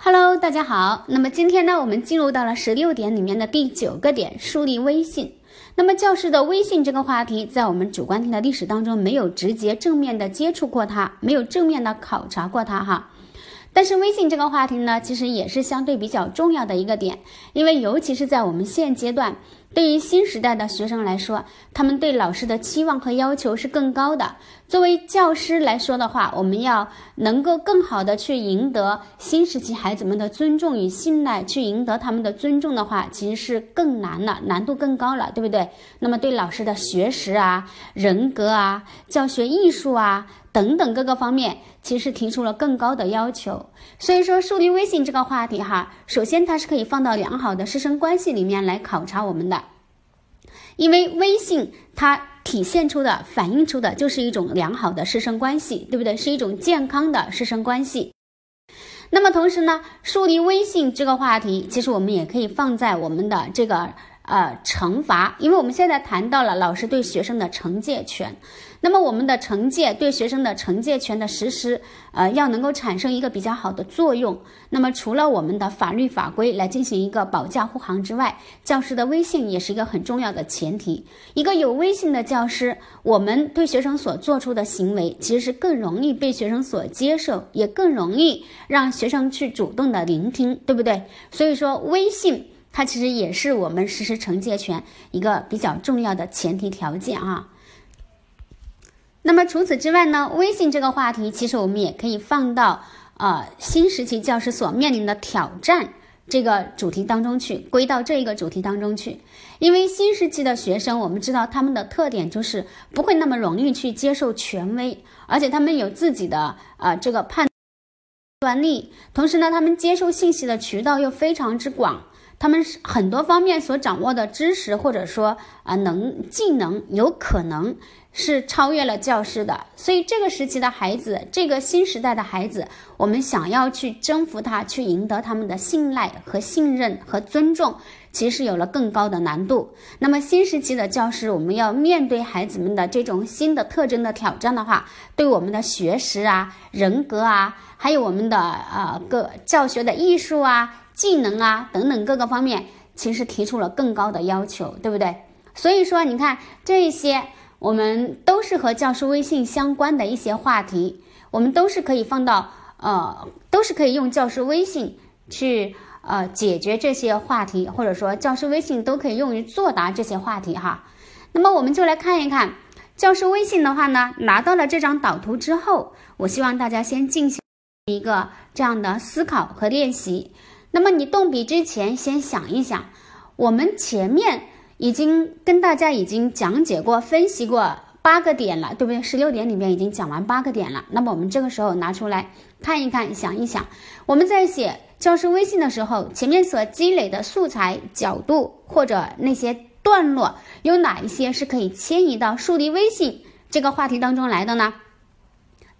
Hello， 大家好。那么今天呢，我们进入到了16点里面的第9个点，树立威信。那么教师的威信这个话题，在我们主观题的历史当中没有直接正面的接触过它，没有正面的考察过它哈。但是威信这个话题呢，其实也是相对比较重要的一个点，因为尤其是在我们现阶段，对于新时代的学生来说，他们对老师的期望和要求是更高的。作为教师来说的话，我们要能够更好的去赢得新时期孩子们的尊重与信赖，去赢得他们的尊重的话，其实是更难了，难度更高了，对不对？那么对老师的学识啊、人格啊、教学艺术啊等等各个方面，其实提出了更高的要求。所以说树立威信这个话题哈，首先它是可以放到良好的师生关系里面来考察我们的，因为威信它体现出的、反映出的就是一种良好的师生关系，对不对？是一种健康的师生关系。那么同时呢，树立威信这个话题，其实我们也可以放在我们的这个惩罚，因为我们现在谈到了老师对学生的惩戒权，那么我们的惩戒对学生的惩戒权的实施，要能够产生一个比较好的作用。那么除了我们的法律法规来进行一个保驾护航之外，教师的威信也是一个很重要的前提。一个有威信的教师，我们对学生所做出的行为，其实是更容易被学生所接受，也更容易让学生去主动的聆听，对不对？所以说威信它其实也是我们实施惩戒权一个比较重要的前提条件啊。那么除此之外呢，威信这个话题其实我们也可以放到新时期教师所面临的挑战这个主题当中去，归到这一个主题当中去。因为新时期的学生，我们知道他们的特点就是不会那么容易去接受权威，而且他们有自己的这个判断力，同时呢，他们接受信息的渠道又非常之广。他们很多方面所掌握的知识或者说技能，有可能是超越了教师的。所以这个时期的孩子，这个新时代的孩子，我们想要去征服他，去赢得他们的信赖和信任和尊重，其实有了更高的难度。那么新时期的教师，我们要面对孩子们的这种新的特征的挑战的话，对我们的学识啊、人格啊，还有我们的教学的艺术啊、技能啊等等各个方面，其实提出了更高的要求，对不对？所以说你看，这些我们都是和教师威信相关的一些话题，我们都是可以放到都是可以用教师威信去解决这些话题，或者说教师威信都可以用于作答这些话题哈。那么我们就来看一看教师威信的话呢，拿到了这张导图之后，我希望大家先进行一个这样的思考和练习。那么你动笔之前先想一想，我们前面已经跟大家已经讲解过、分析过8个点了，对不对？16点里面已经讲完8个点了。那么我们这个时候拿出来看一看、想一想，我们在写教师威信的时候，前面所积累的素材、角度或者那些段落，有哪一些是可以迁移到树立威信这个话题当中来的呢？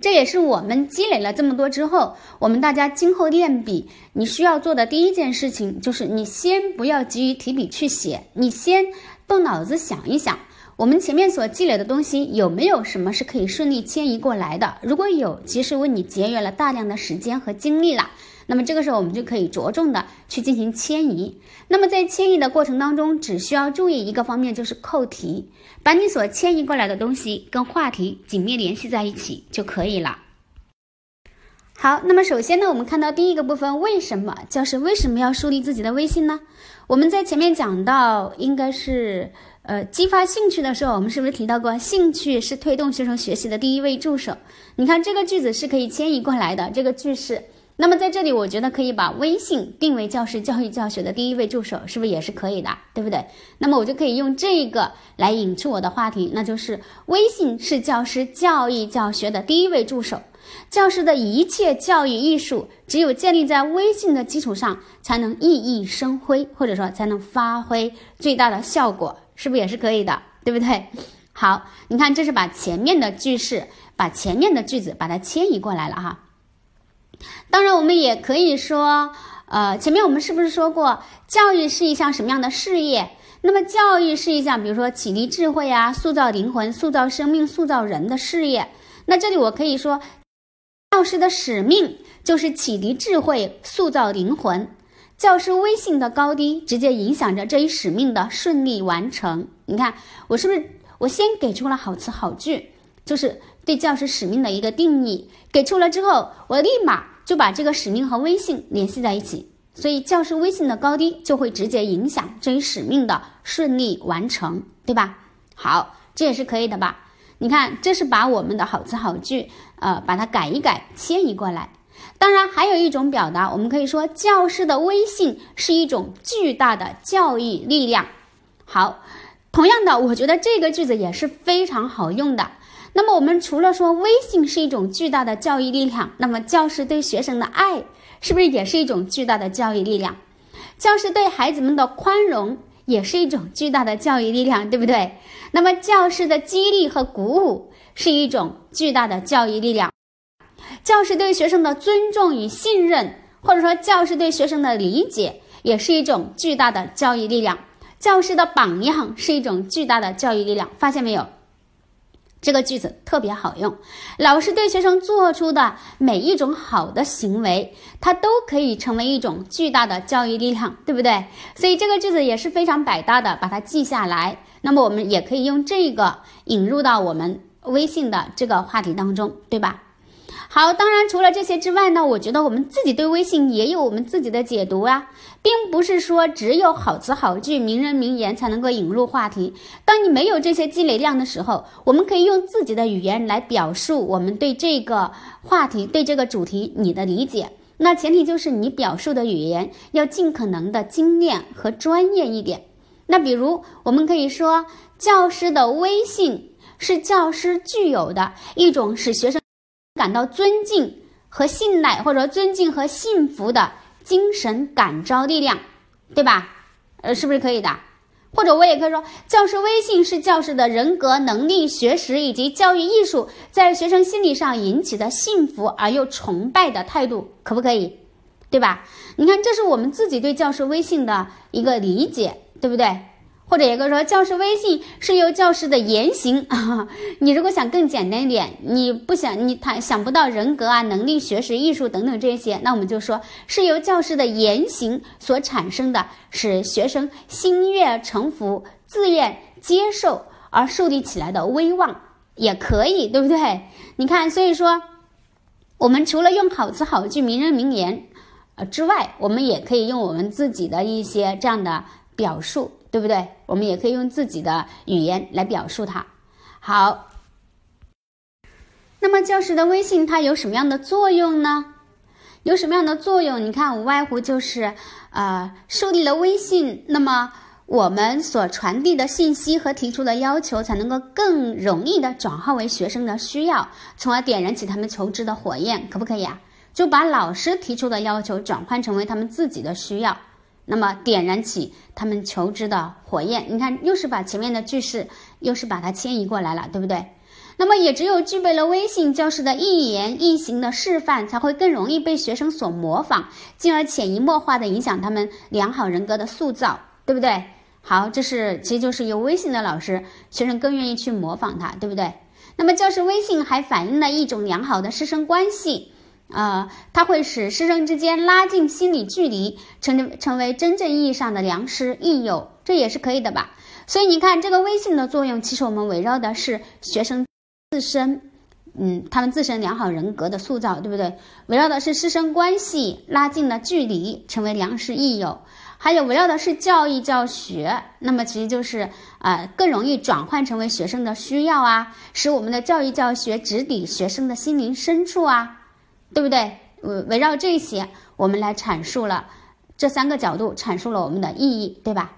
这也是我们积累了这么多之后，我们大家今后练笔，你需要做的第一件事情就是，你先不要急于提笔去写，你先动脑子想一想，我们前面所积累的东西有没有什么是可以顺利迁移过来的？如果有，其实为你节约了大量的时间和精力了。那么这个时候我们就可以着重的去进行迁移。那么在迁移的过程当中，只需要注意一个方面，就是扣题，把你所迁移过来的东西跟话题紧密联系在一起就可以了。好，那么首先呢，我们看到第一个部分，教师为什么要树立自己的威信呢？我们在前面讲到，应该是激发兴趣的时候，我们是不是提到过，兴趣是推动学生学习的第一位助手？你看这个句子是可以迁移过来的，这个句式。那么在这里，我觉得可以把威信定为教师教育教学的第一位助手，是不是也是可以的，对不对？那么我就可以用这个来引出我的话题，那就是威信是教师教育教学的第一位助手。教师的一切教育艺术，只有建立在威信的基础上，才能熠熠生辉，或者说才能发挥最大的效果，是不是也是可以的，对不对？好，你看这是把前面的句式、把前面的句子把它迁移过来了哈。当然我们也可以说前面我们是不是说过，教育是一项什么样的事业？那么教育是一项比如说启迪智慧啊、塑造灵魂、塑造生命、塑造人的事业。那这里我可以说，教师的使命就是启迪智慧，塑造灵魂。教师威信的高低，直接影响着这一使命的顺利完成。你看，我是不是先给出了好词好句，就是对教师使命的一个定义，给出了之后，我立马就把这个使命和威信联系在一起，所以教师威信的高低就会直接影响这一使命的顺利完成，对吧？好，这也是可以的吧？你看，这是把我们的好词好句，把它改一改，迁移过来。当然还有一种表达，我们可以说教师的威信是一种巨大的教育力量。好，同样的，我觉得这个句子也是非常好用的。那么我们除了说威信是一种巨大的教育力量，那么教师对学生的爱是不是也是一种巨大的教育力量？教师对孩子们的宽容也是一种巨大的教育力量，对不对？那么教师的激励和鼓舞是一种巨大的教育力量。教师对学生的尊重与信任，或者说教师对学生的理解，也是一种巨大的教育力量。教师的榜样是一种巨大的教育力量，发现没有？这个句子特别好用。老师对学生做出的每一种好的行为，它都可以成为一种巨大的教育力量，对不对？所以这个句子也是非常百搭的，把它记下来。那么我们也可以用这个引入到我们微信的这个话题当中，对吧？好，当然除了这些之外呢，我觉得我们自己对微信也有我们自己的解读啊，并不是说只有好词好句、名人名言才能够引入话题。当你没有这些积累量的时候，我们可以用自己的语言来表述我们对这个话题、对这个主题你的理解。那前提就是你表述的语言要尽可能的精炼和专业一点。那比如我们可以说，教师的威信是教师具有的一种使学生感到尊敬和信赖，或者尊敬和信服的精神感召力量，对吧？是不是可以的？或者我也可以说，教师威信是教师的人格、能力、学识以及教育艺术在学生心理上引起的信服而又崇拜的态度，可不可以？对吧？你看，这是我们自己对教师威信的一个理解，对不对？或者也可以说，教师威信是由教师的言行你如果想更简单一点，你想不到人格啊、能力、学识、艺术等等这些，那我们就说是由教师的言行所产生的，使学生心悦诚服、自愿接受而树立起来的威望，也可以，对不对？你看，所以说我们除了用好词好句、名人名言之外，我们也可以用我们自己的一些这样的表述，对不对？我们也可以用自己的语言来表述它。好，那么教师的威信它有什么样的作用呢？有什么样的作用？你看，无外乎就是树立了威信，那么我们所传递的信息和提出的要求才能够更容易的转化为学生的需要，从而点燃起他们求知的火焰，可不可以啊？就把老师提出的要求转换成为他们自己的需要，那么点燃起他们求知的火焰。你看，又是把前面的句式又是把它迁移过来了，对不对？那么也只有具备了威信，教师的一言一行的示范才会更容易被学生所模仿，进而潜移默化的影响他们良好人格的塑造，对不对？好，这是其实就是有威信的老师，学生更愿意去模仿他，对不对？那么教师威信还反映了一种良好的师生关系，它会使师生之间拉近心理距离，成为真正意义上的良师益友，这也是可以的吧？所以你看，这个威信的作用，其实我们围绕的是学生自身，他们自身良好人格的塑造，对不对？围绕的是师生关系，拉近了距离，成为良师益友，还有围绕的是教育教学，那么其实就是更容易转换成为学生的需要啊，使我们的教育教学直抵学生的心灵深处啊，对不对？围绕这些，我们来阐述了这三个角度，阐述了我们的意义，对吧？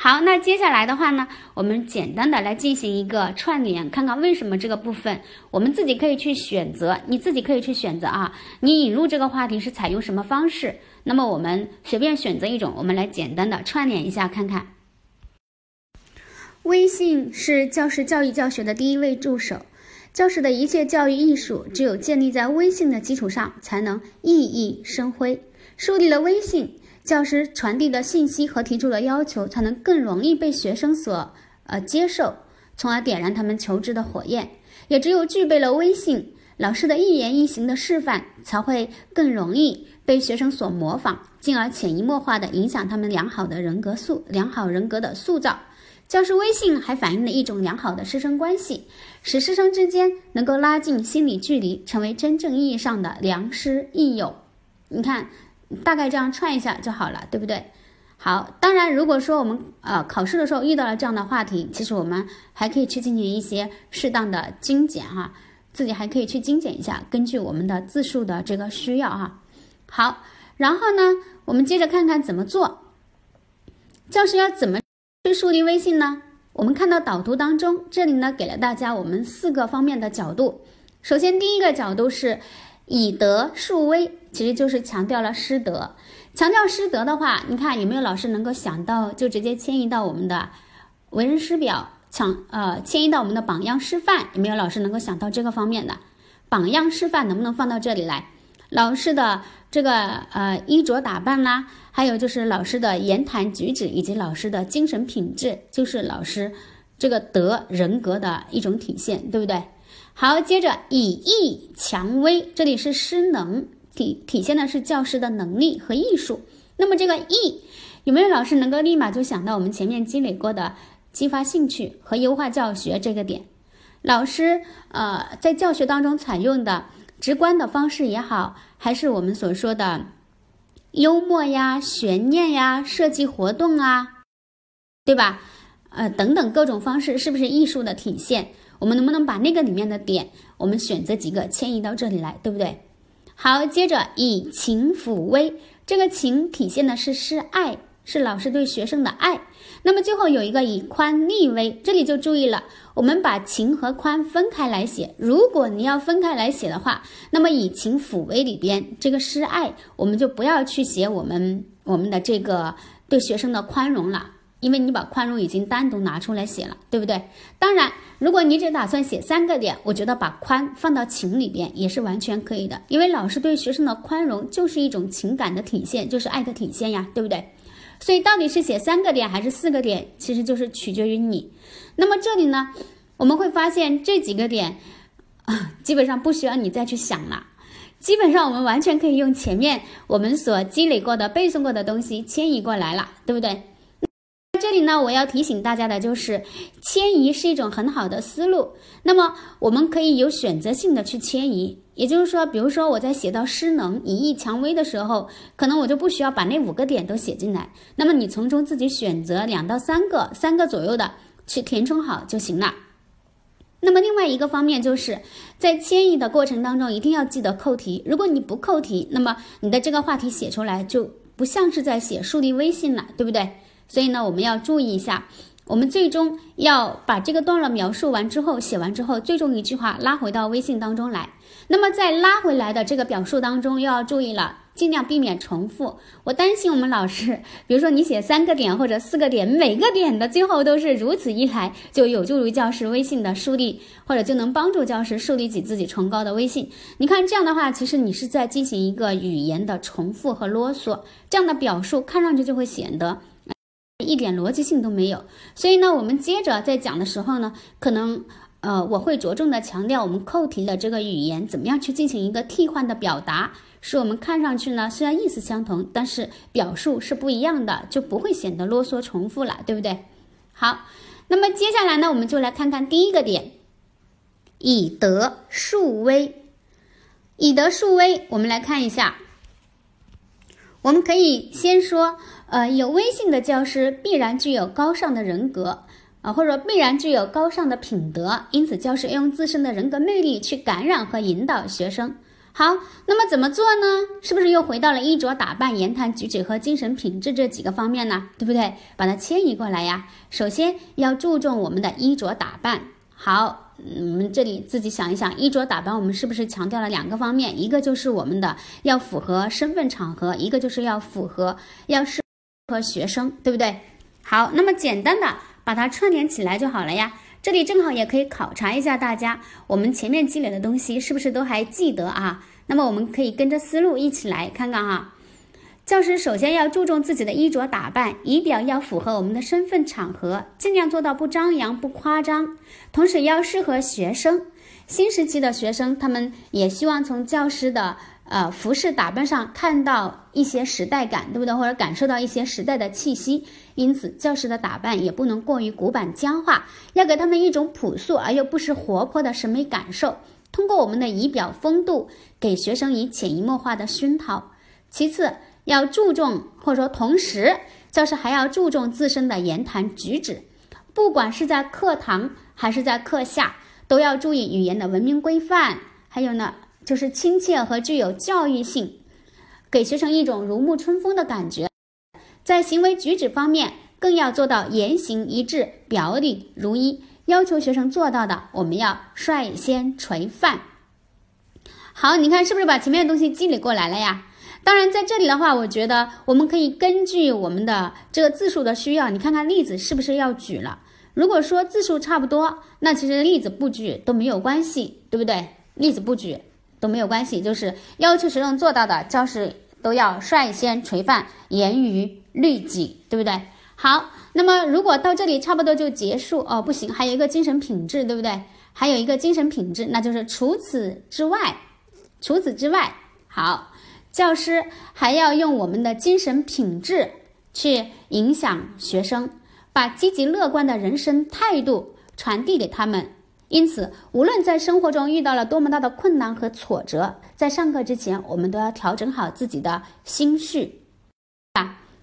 好，那接下来的话呢，我们简单的来进行一个串联，看看为什么这个部分我们自己可以去选择，你自己可以去选择啊，你引入这个话题是采用什么方式？那么我们随便选择一种，我们来简单的串联一下，看看。威信是教师教育教学的第一位助手。教师的一切教育艺术，只有建立在威信的基础上，才能熠熠生辉。树立了威信，教师传递的信息和提出的要求，才能更容易被学生所接受，从而点燃他们求知的火焰。也只有具备了威信，老师的一言一行的示范才会更容易被学生所模仿，进而潜移默化的影响他们良好人格的塑造。教师威信还反映了一种良好的师生关系，使师生之间能够拉近心理距离，成为真正意义上的良师益友。你看，大概这样串一下就好了，对不对？好，当然如果说我们考试的时候遇到了这样的话题，其实我们还可以去进行一些适当的精简哈，自己还可以去精简一下，根据我们的字数的这个需要哈。好，然后呢，我们接着看看怎么做。教师要怎么去树立威信呢？我们看到导图当中，这里呢给了大家我们4个方面的角度。首先第一个角度是以德树威，其实就是强调了师德。强调师德的话，你看有没有老师能够想到就直接迁移到我们的为人师表，迁移到我们的榜样示范，有没有老师能够想到这个方面的？榜样示范能不能放到这里来？老师的这个衣着打扮啦，还有就是老师的言谈举止以及老师的精神品质，就是老师这个德人格的一种体现，对不对？好，接着以艺强威，这里是师能，体现的是教师的能力和艺术。那么这个艺，有没有老师能够立马就想到我们前面积累过的激发兴趣和优化教学这个点？老师在教学当中采用的直观的方式也好，还是我们所说的幽默呀、悬念呀、设计活动啊，对吧？等等各种方式，是不是艺术的体现？我们能不能把那个里面的点，我们选择几个迁移到这里来，对不对？好，接着以情抚威，这个情体现的是师爱，是老师对学生的爱。那么最后有一个以宽立威，这里就注意了，我们把情和宽分开来写。如果你要分开来写的话，那么以情抚威里边这个师爱，我们就不要去写我们的这个对学生的宽容了，因为你把宽容已经单独拿出来写了，对不对？当然如果你只打算写3个点，我觉得把宽放到情里边也是完全可以的，因为老师对学生的宽容就是一种情感的体现，就是爱的体现呀，对不对？所以到底是写3个点还是4个点，其实就是取决于你。那么这里呢，我们会发现这几个点基本上不需要你再去想了，基本上我们完全可以用前面我们所积累过的背诵过的东西迁移过来了，对不对？这里呢，我要提醒大家的就是迁移是一种很好的思路，那么我们可以有选择性的去迁移，也就是说，比如说我在写到师能以艺强威的时候，可能我就不需要把那5个点都写进来，那么你从中自己选择2到3个，3个左右的去填充好就行了。那么另外一个方面就是在迁移的过程当中一定要记得扣题，如果你不扣题，那么你的这个话题写出来就不像是在写树立威信了，对不对？所以呢，我们要注意一下，我们最终要把这个段落描述完之后，写完之后，最终一句话拉回到威信当中来。那么在拉回来的这个表述当中，又要注意了，尽量避免重复。我担心我们老师，比如说你写3个点或者4个点，每个点的最后都是如此一来，就有助于教师威信的树立，或者就能帮助教师树立起自己崇高的威信。你看这样的话，其实你是在进行一个语言的重复和啰嗦，这样的表述看上去就会显得一点逻辑性都没有。所以呢，我们接着在讲的时候呢，可能我会着重的强调我们扣题的这个语言怎么样去进行一个替换的表达，使我们看上去呢虽然意思相同，但是表述是不一样的，就不会显得啰嗦重复了，对不对？好，那么接下来呢，我们就来看看第一个点，以德树威。以德树威，我们来看一下，我们可以先说有威信的教师必然具有高尚的人格或者必然具有高尚的品德，因此教师要用自身的人格魅力去感染和引导学生。好，那么怎么做呢？是不是又回到了衣着打扮、言谈举止和精神品质这几个方面呢？对不对？把它迁移过来呀。首先要注重我们的衣着打扮。好，我们这里自己想一想，衣着打扮我们是不是强调了2个方面？一个就是我们的要符合身份场合，一个就是要适合学生，对不对？好，那么简单的把它串联起来就好了呀。这里正好也可以考察一下大家，我们前面积累的东西是不是都还记得啊？那么我们可以跟着思路一起来看看哈。教师首先要注重自己的衣着打扮，仪表要符合我们的身份场合，尽量做到不张扬不夸张，同时要适合学生。新时期的学生，他们也希望从教师的服饰打扮上看到一些时代感，对不对？或者感受到一些时代的气息。因此，教师的打扮也不能过于古板僵化，要给他们一种朴素而又不失活泼的审美感受。通过我们的仪表风度，给学生以潜移默化的熏陶。其次，要注重或者说同时，教师还要注重自身的言谈举止，不管是在课堂还是在课下，都要注意语言的文明规范。还有呢，就是亲切和具有教育性，给学生一种如沐春风的感觉。在行为举止方面，更要做到言行一致，表里如一。要求学生做到的，我们要率先垂范。好，你看是不是把前面的东西积累过来了呀？当然，在这里的话，我觉得我们可以根据我们的这个字数的需要，你看看例子是不是要举了。如果说字数差不多，那其实例子不举都没有关系，对不对？例子不举都没有关系，就是要求学生做到的，教师都要率先垂范，严于律己，对不对？好，那么如果到这里差不多就结束哦，不行，还有一个精神品质，对不对？还有一个精神品质，那就是除此之外，好，教师还要用我们的精神品质去影响学生，把积极乐观的人生态度传递给他们。因此，无论在生活中遇到了多么大的困难和挫折，在上课之前，我们都要调整好自己的心绪。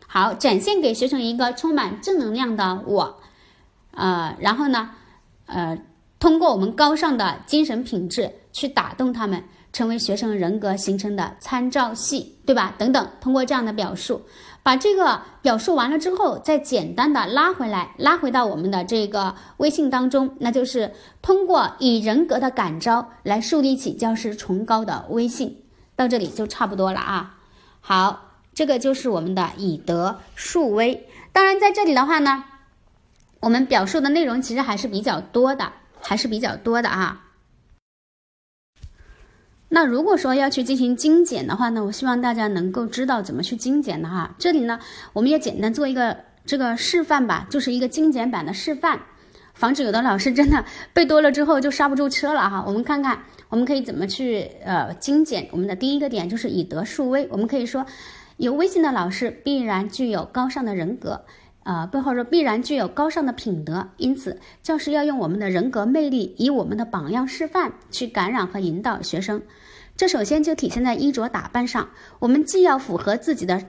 好，展现给学生一个充满正能量的我，然后呢，通过我们高尚的精神品质去打动他们，成为学生人格形成的参照系，对吧？等等，通过这样的表述，把这个表述完了之后，再简单的拉回到我们的这个微信当中，那就是通过以人格的感召来树立起教师崇高的威信。到这里就差不多了啊。好。这个就是我们的以德树威。当然在这里的话呢，我们表述的内容其实还是比较多的啊。那如果说要去进行精简的话呢，我希望大家能够知道怎么去精简的哈。这里呢，我们也简单做一个这个示范吧，就是一个精简版的示范，防止有的老师真的背多了之后就刹不住车了哈。我们看看我们可以怎么去精简。我们的第一个点就是以德树威，我们可以说有威信的老师必然具有高尚的人格，或者说必然具有高尚的品德。因此，教师要用我们的人格魅力，以我们的榜样示范去感染和引导学生。这首先就体现在衣着打扮上，我们既要符合自己的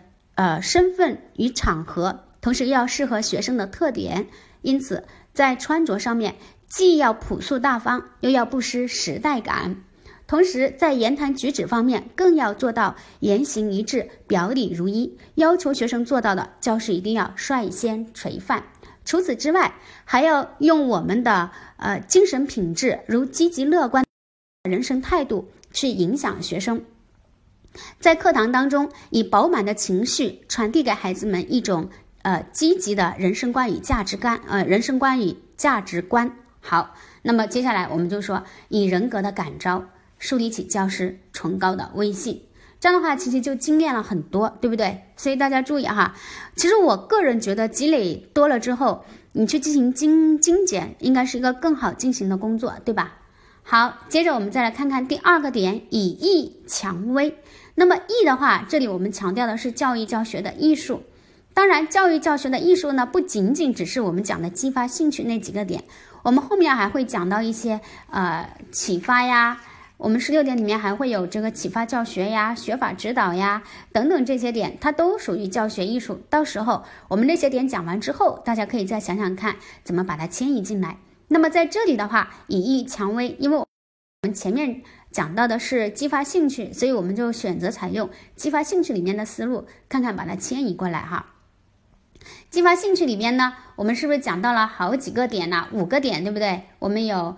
身份与场合，同时要适合学生的特点。因此，在穿着上面既要朴素大方，又要不失时代感。同时，在言谈举止方面，更要做到言行一致，表里如一。要求学生做到的，教师一定要率先垂范。除此之外，还要用我们的精神品质，如积极乐观的人生态度去影响学生。在课堂当中，以饱满的情绪传递给孩子们一种积极的人生观与价值观。好，那么接下来我们就说以人格的感召，树立起教师崇高的威信。这样的话其实就精炼了很多，对不对？所以大家注意哈，其实我个人觉得积累多了之后，你去进行精简应该是一个更好进行的工作，对吧？好，接着我们再来看看第二个点，以艺强威。那么艺的话，这里我们强调的是教育教学的艺术。当然，教育教学的艺术呢，不仅仅只是我们讲的激发兴趣那几个点，我们后面还会讲到一些启发呀，我们16点里面还会有这个启发教学呀、学法指导呀等等这些点，它都属于教学艺术。到时候我们这些点讲完之后，大家可以再想想看怎么把它迁移进来。那么在这里的话，以艺强威，因为我们前面讲到的是激发兴趣，所以我们就选择采用激发兴趣里面的思路，看看把它迁移过来哈。激发兴趣里面呢，我们是不是讲到了好几个点呢？5个点，对不对？我们有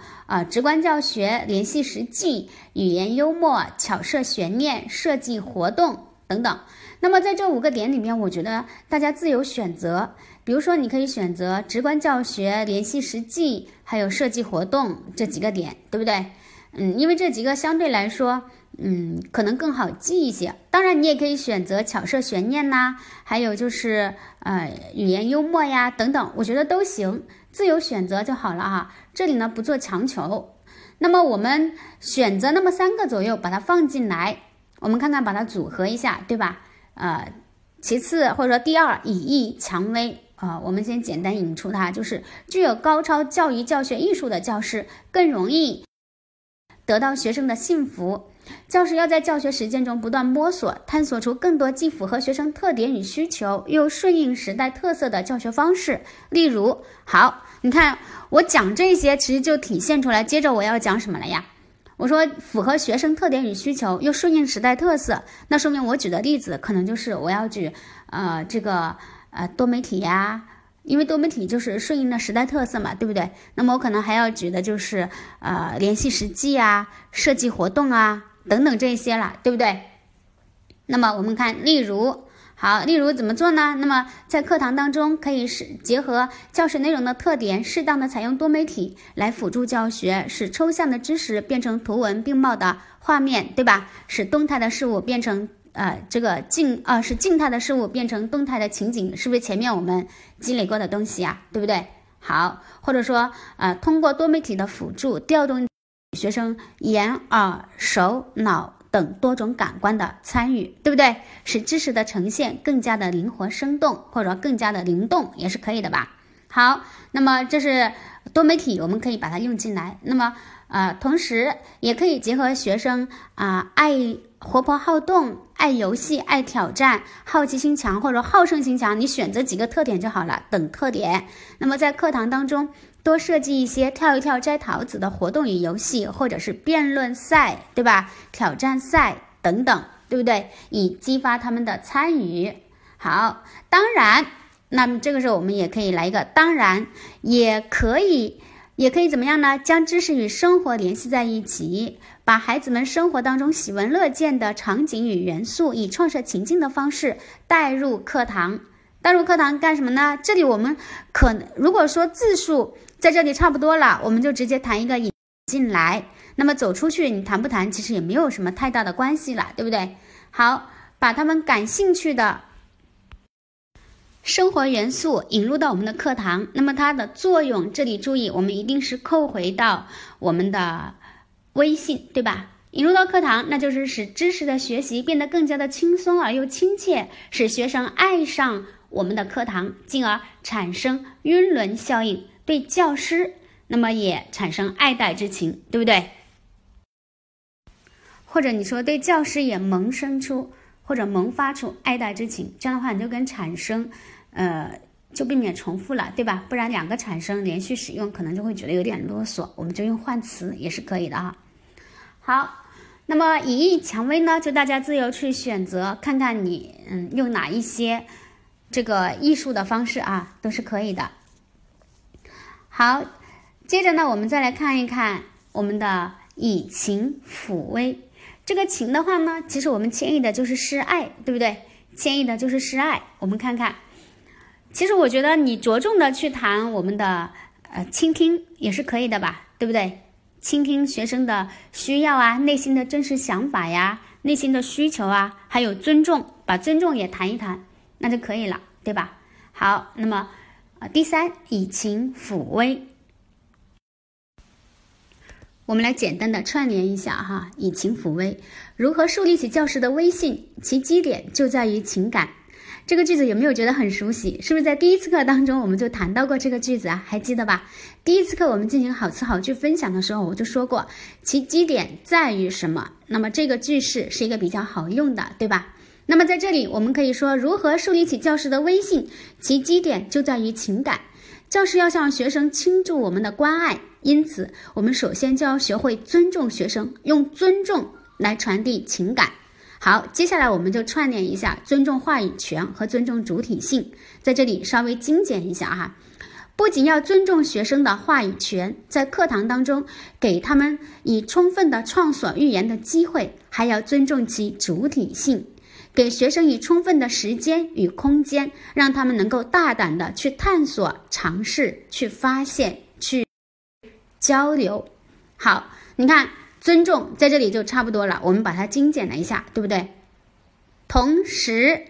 直观教学、联系实际、语言幽默、巧设悬念、设计活动等等。那么在这5个点里面，我觉得大家自由选择，比如说你可以选择直观教学、联系实际还有设计活动这几个点，对不对？因为这几个相对来说可能更好记一些。当然，你也可以选择巧设悬念呐，还有就是语言幽默呀等等，我觉得都行，自由选择就好了啊。这里呢不做强求。那么我们选择那么3个左右把它放进来，我们看看把它组合一下，对吧？其次或者说第二，以艺强威啊，我们先简单引出它，就是具有高超教育教学艺术的教师更容易得到学生的信服。教师要在教学实践中不断摸索，探索出更多既符合学生特点与需求又顺应时代特色的教学方式。例如，好，你看我讲这些其实就体现出来，接着我要讲什么了呀？我说符合学生特点与需求又顺应时代特色，那说明我举的例子可能就是我要举多媒体呀，因为多媒体就是顺应了时代特色嘛，对不对？那么我可能还要举的就是联系实际啊、设计活动啊等等这些啦，对不对？那么我们看例如，好，例如怎么做呢？那么在课堂当中可以结合教学内容的特点，适当的采用多媒体来辅助教学，使抽象的知识变成图文并茂的画面，对吧？使动态的事物变成使静态的事物变成动态的情景，是不是前面我们积累过的东西啊？对不对？好，或者说通过多媒体的辅助，调动学生眼、耳、手、脑等多种感官的参与，对不对？使知识的呈现更加的灵活生动，或者更加的灵动，也是可以的吧？好，那么这是多媒体，我们可以把它用进来。那么同时也可以结合学生爱活泼好动、爱游戏、爱挑战、好奇心强或者好胜心强，你选择几个特点就好了，等特点。那么在课堂当中多设计一些跳一跳、摘桃子的活动与游戏，或者是辩论赛，对吧？挑战赛等等，对不对？以激发他们的参与。好，当然，那么这个时候我们也可以来一个，当然也可以怎么样呢？将知识与生活联系在一起，把孩子们生活当中喜闻乐见的场景与元素，以创设情境的方式带入课堂。带入课堂干什么呢？这里我们如果说字数在这里差不多了，我们就直接谈一个引进来。那么走出去你谈不谈，其实也没有什么太大的关系了，对不对？好，把他们感兴趣的生活元素引入到我们的课堂，那么它的作用，这里注意，我们一定是扣回到我们的微信，对吧？引入到课堂，那就是使知识的学习变得更加的轻松而又亲切，使学生爱上我们的课堂，进而产生晕轮效应，对教师那么也产生爱戴之情，对不对？或者你说对教师也萌生出或者萌发出爱戴之情，这样的话你就跟产生就避免重复了，对吧？不然两个产生连续使用可能就会觉得有点啰嗦，我们就用换词也是可以的啊。好，那么以艺强威呢，就大家自由去选择，看看你用哪一些这个艺术的方式啊，都是可以的。好，接着呢我们再来看一看我们的以情抚慰。这个情的话呢，其实我们迁移的就是示爱，对不对？迁移的就是示爱。我们看看，其实我觉得你着重的去谈我们的倾听也是可以的吧，对不对？倾听学生的需要啊，内心的真实想法呀，内心的需求啊，还有尊重，把尊重也谈一谈，那就可以了，对吧？好，那么第3，以情抚慰。我们来简单的串联一下哈，以情抚慰，如何树立起教师的威信？其基点就在于情感。这个句子有没有觉得很熟悉？是不是在第一次课当中我们就谈到过这个句子啊？还记得吧？第一次课我们进行好词好句分享的时候，我就说过，其基点在于什么？那么这个句式是一个比较好用的，对吧？那么在这里我们可以说，如何树立起教师的威信？其基点就在于情感。教师要向学生倾注我们的关爱，因此我们首先就要学会尊重学生，用尊重来传递情感。好，接下来我们就串联一下尊重话语权和尊重主体性，在这里稍微精简一下哈。不仅要尊重学生的话语权，在课堂当中给他们以充分的畅所欲言的机会，还要尊重其主体性，给学生以充分的时间与空间，让他们能够大胆的去探索、尝试、去发现、去交流。好，你看尊重在这里就差不多了，我们把它精简了一下，对不对？同时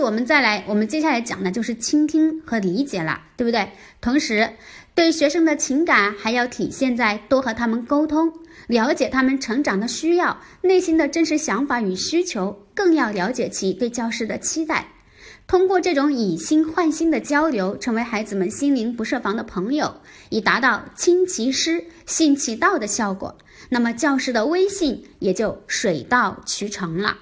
我们接下来讲的就是倾听和理解了，对不对？同时对学生的情感还要体现在多和他们沟通，了解他们成长的需要，内心的真实想法与需求，更要了解其对教师的期待。通过这种以心换心的交流，成为孩子们心灵不设防的朋友，以达到亲其师，信其道的效果。那么教师的威信也就水到渠成了。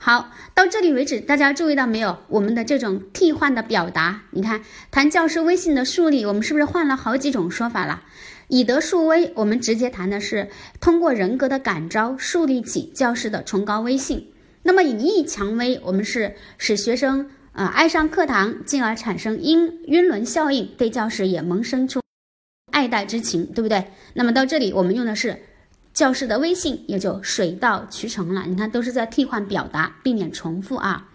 好，到这里为止，大家注意到没有？我们的这种替换的表达，你看，谈教师威信的树立，我们是不是换了好几种说法了？以德树威，我们直接谈的是通过人格的感召，树立起教师的崇高威信。那么以义强威，我们是使学生爱上课堂，进而产生晕轮效应，对教师也萌生出爱戴之情，对不对？那么到这里我们用的是教师的威信，也就水到渠成了。你看，都是在替换表达，避免重复啊。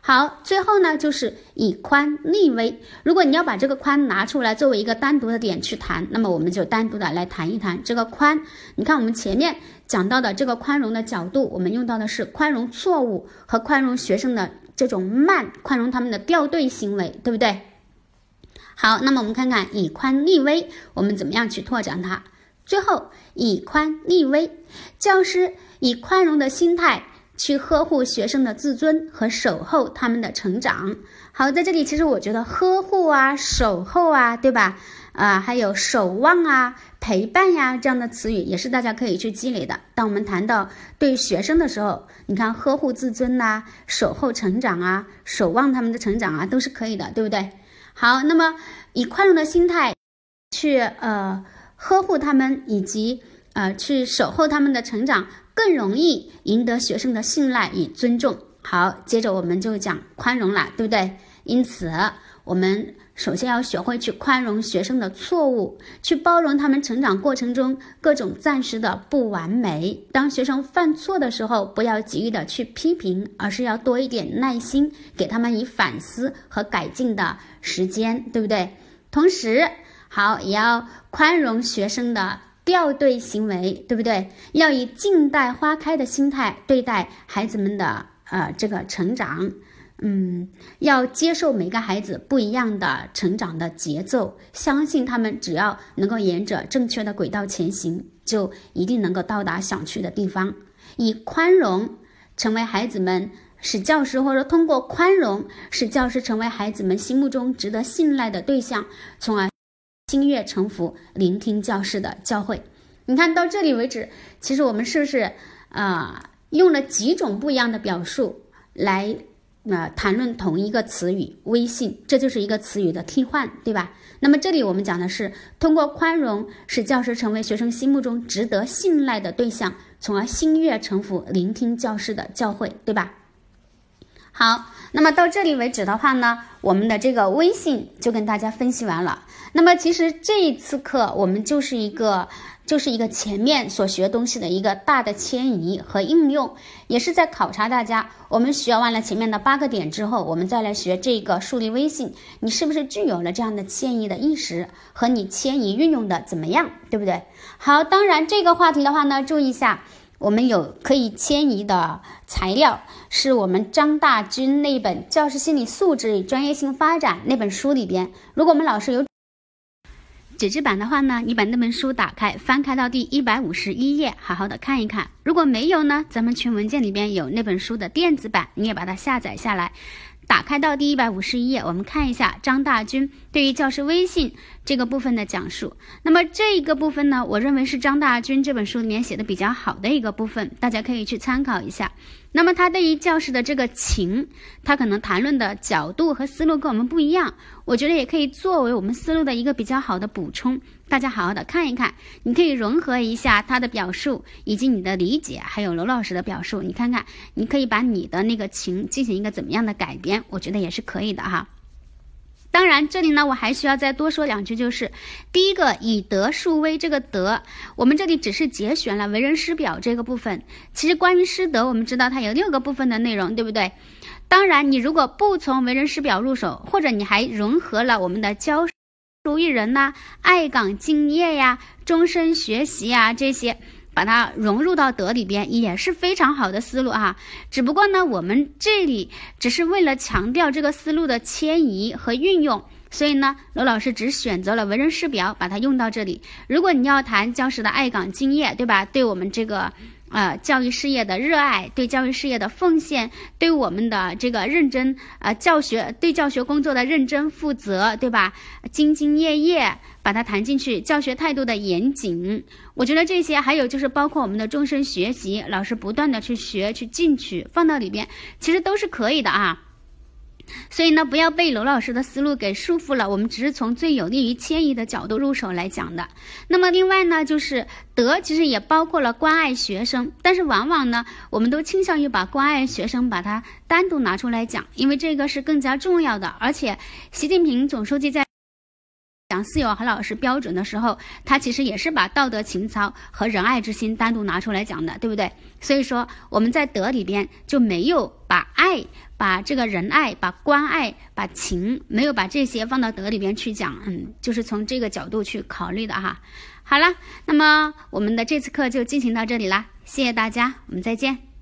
好，最后呢，就是以宽立威。如果你要把这个宽拿出来作为一个单独的点去谈，那么我们就单独的来谈一谈这个宽。你看我们前面讲到的这个宽容的角度，我们用到的是宽容错误和宽容学生的这种慢，宽容他们的掉队行为，对不对？好，那么我们看看以宽立威，我们怎么样去拓展它。最后，以宽立威，教师以宽容的心态去呵护学生的自尊和守候他们的成长。好，在这里其实我觉得呵护啊、守候啊，对吧？还有守望啊、陪伴呀，这样的词语也是大家可以去积累的。当我们谈到对学生的时候，你看呵护自尊啊、守候成长啊、守望他们的成长啊，都是可以的，对不对？好，那么以宽容的心态去呵护他们，以及去守候他们的成长，更容易赢得学生的信赖与尊重。好，接着我们就讲宽容啦，对不对？因此我们首先要学会去宽容学生的错误，去包容他们成长过程中各种暂时的不完美。当学生犯错的时候，不要急于的去批评，而是要多一点耐心，给他们以反思和改进的时间，对不对？同时，好，也要宽容学生的掉队行为，对不对？要以静待花开的心态对待孩子们的这个成长。要接受每个孩子不一样的成长的节奏，相信他们只要能够沿着正确的轨道前行，就一定能够到达想去的地方。以宽容成为孩子们，使教师或者通过宽容使教师成为孩子们心目中值得信赖的对象，从而心悦诚服，聆听教师的教诲。你看到这里为止，其实我们是不是用了几种不一样的表述来谈论同一个词语威信，这就是一个词语的替换，对吧？那么这里我们讲的是通过宽容使教师成为学生心目中值得信赖的对象，从而心悦诚服，聆听教师的教诲，对吧？好，那么到这里为止的话呢，我们的这个威信就跟大家分析完了。那么其实这一次课我们就是一个前面所学东西的一个大的迁移和应用，也是在考察大家，我们学完了前面的8个点之后，我们再来学这个树立威信，你是不是具有了这样的迁移的意识，和你迁移运用的怎么样，对不对？好，当然这个话题的话呢，注意一下，我们有可以迁移的材料，是我们张大军那本《教师心理素质与专业性发展》那本书里边，如果我们老师有纸质版的话呢，你把那本书打开，翻开到第151页，好好的看一看。如果没有呢，咱们群文件里边有那本书的电子版，你也把它下载下来，打开到第151页，我们看一下张大军对于教师威信这个部分的讲述。那么这一个部分呢，我认为是张大军这本书里面写的比较好的一个部分，大家可以去参考一下。那么他对于教师的这个情，他可能谈论的角度和思路跟我们不一样，我觉得也可以作为我们思路的一个比较好的补充，大家好好的看一看，你可以融合一下他的表述以及你的理解，还有娄老师的表述，你看看你可以把你的那个情进行一个怎么样的改编，我觉得也是可以的哈。当然这里呢，我还需要再多说两句，就是第一个以德树威，这个德我们这里只是节选了为人师表这个部分，其实关于师德我们知道它有6个部分的内容，对不对？当然你如果不从为人师表入手，或者你还融合了我们的教书育人呐、爱岗敬业呀、终身学习啊，这些把它融入到德里边，也是非常好的思路啊。只不过呢，我们这里只是为了强调这个思路的迁移和运用，所以呢，娄老师只选择了为人师表，把它用到这里。如果你要谈教师的爱岗敬业，对吧？对我们这个教育事业的热爱，对教育事业的奉献，对我们的这个认真对教学工作的认真负责，对吧？兢兢业业，把它谈进去。教学态度的严谨，我觉得这些还有就是包括我们的终身学习，老师不断的去学去进取，放到里边其实都是可以的啊。所以呢，不要被娄老师的思路给束缚了，我们只是从最有利于迁移的角度入手来讲的。那么另外呢，就是德其实也包括了关爱学生，但是往往呢，我们都倾向于把关爱学生把它单独拿出来讲，因为这个是更加重要的。而且习近平总书记在讲四有涵老师标准的时候，他其实也是把道德情操和仁爱之心单独拿出来讲的，对不对？所以说我们在德里边就没有把爱、把这个仁爱、把关爱、把情，没有把这些放到德里边去讲，就是从这个角度去考虑的哈。好了，那么我们的这次课就进行到这里啦，谢谢大家，我们再见。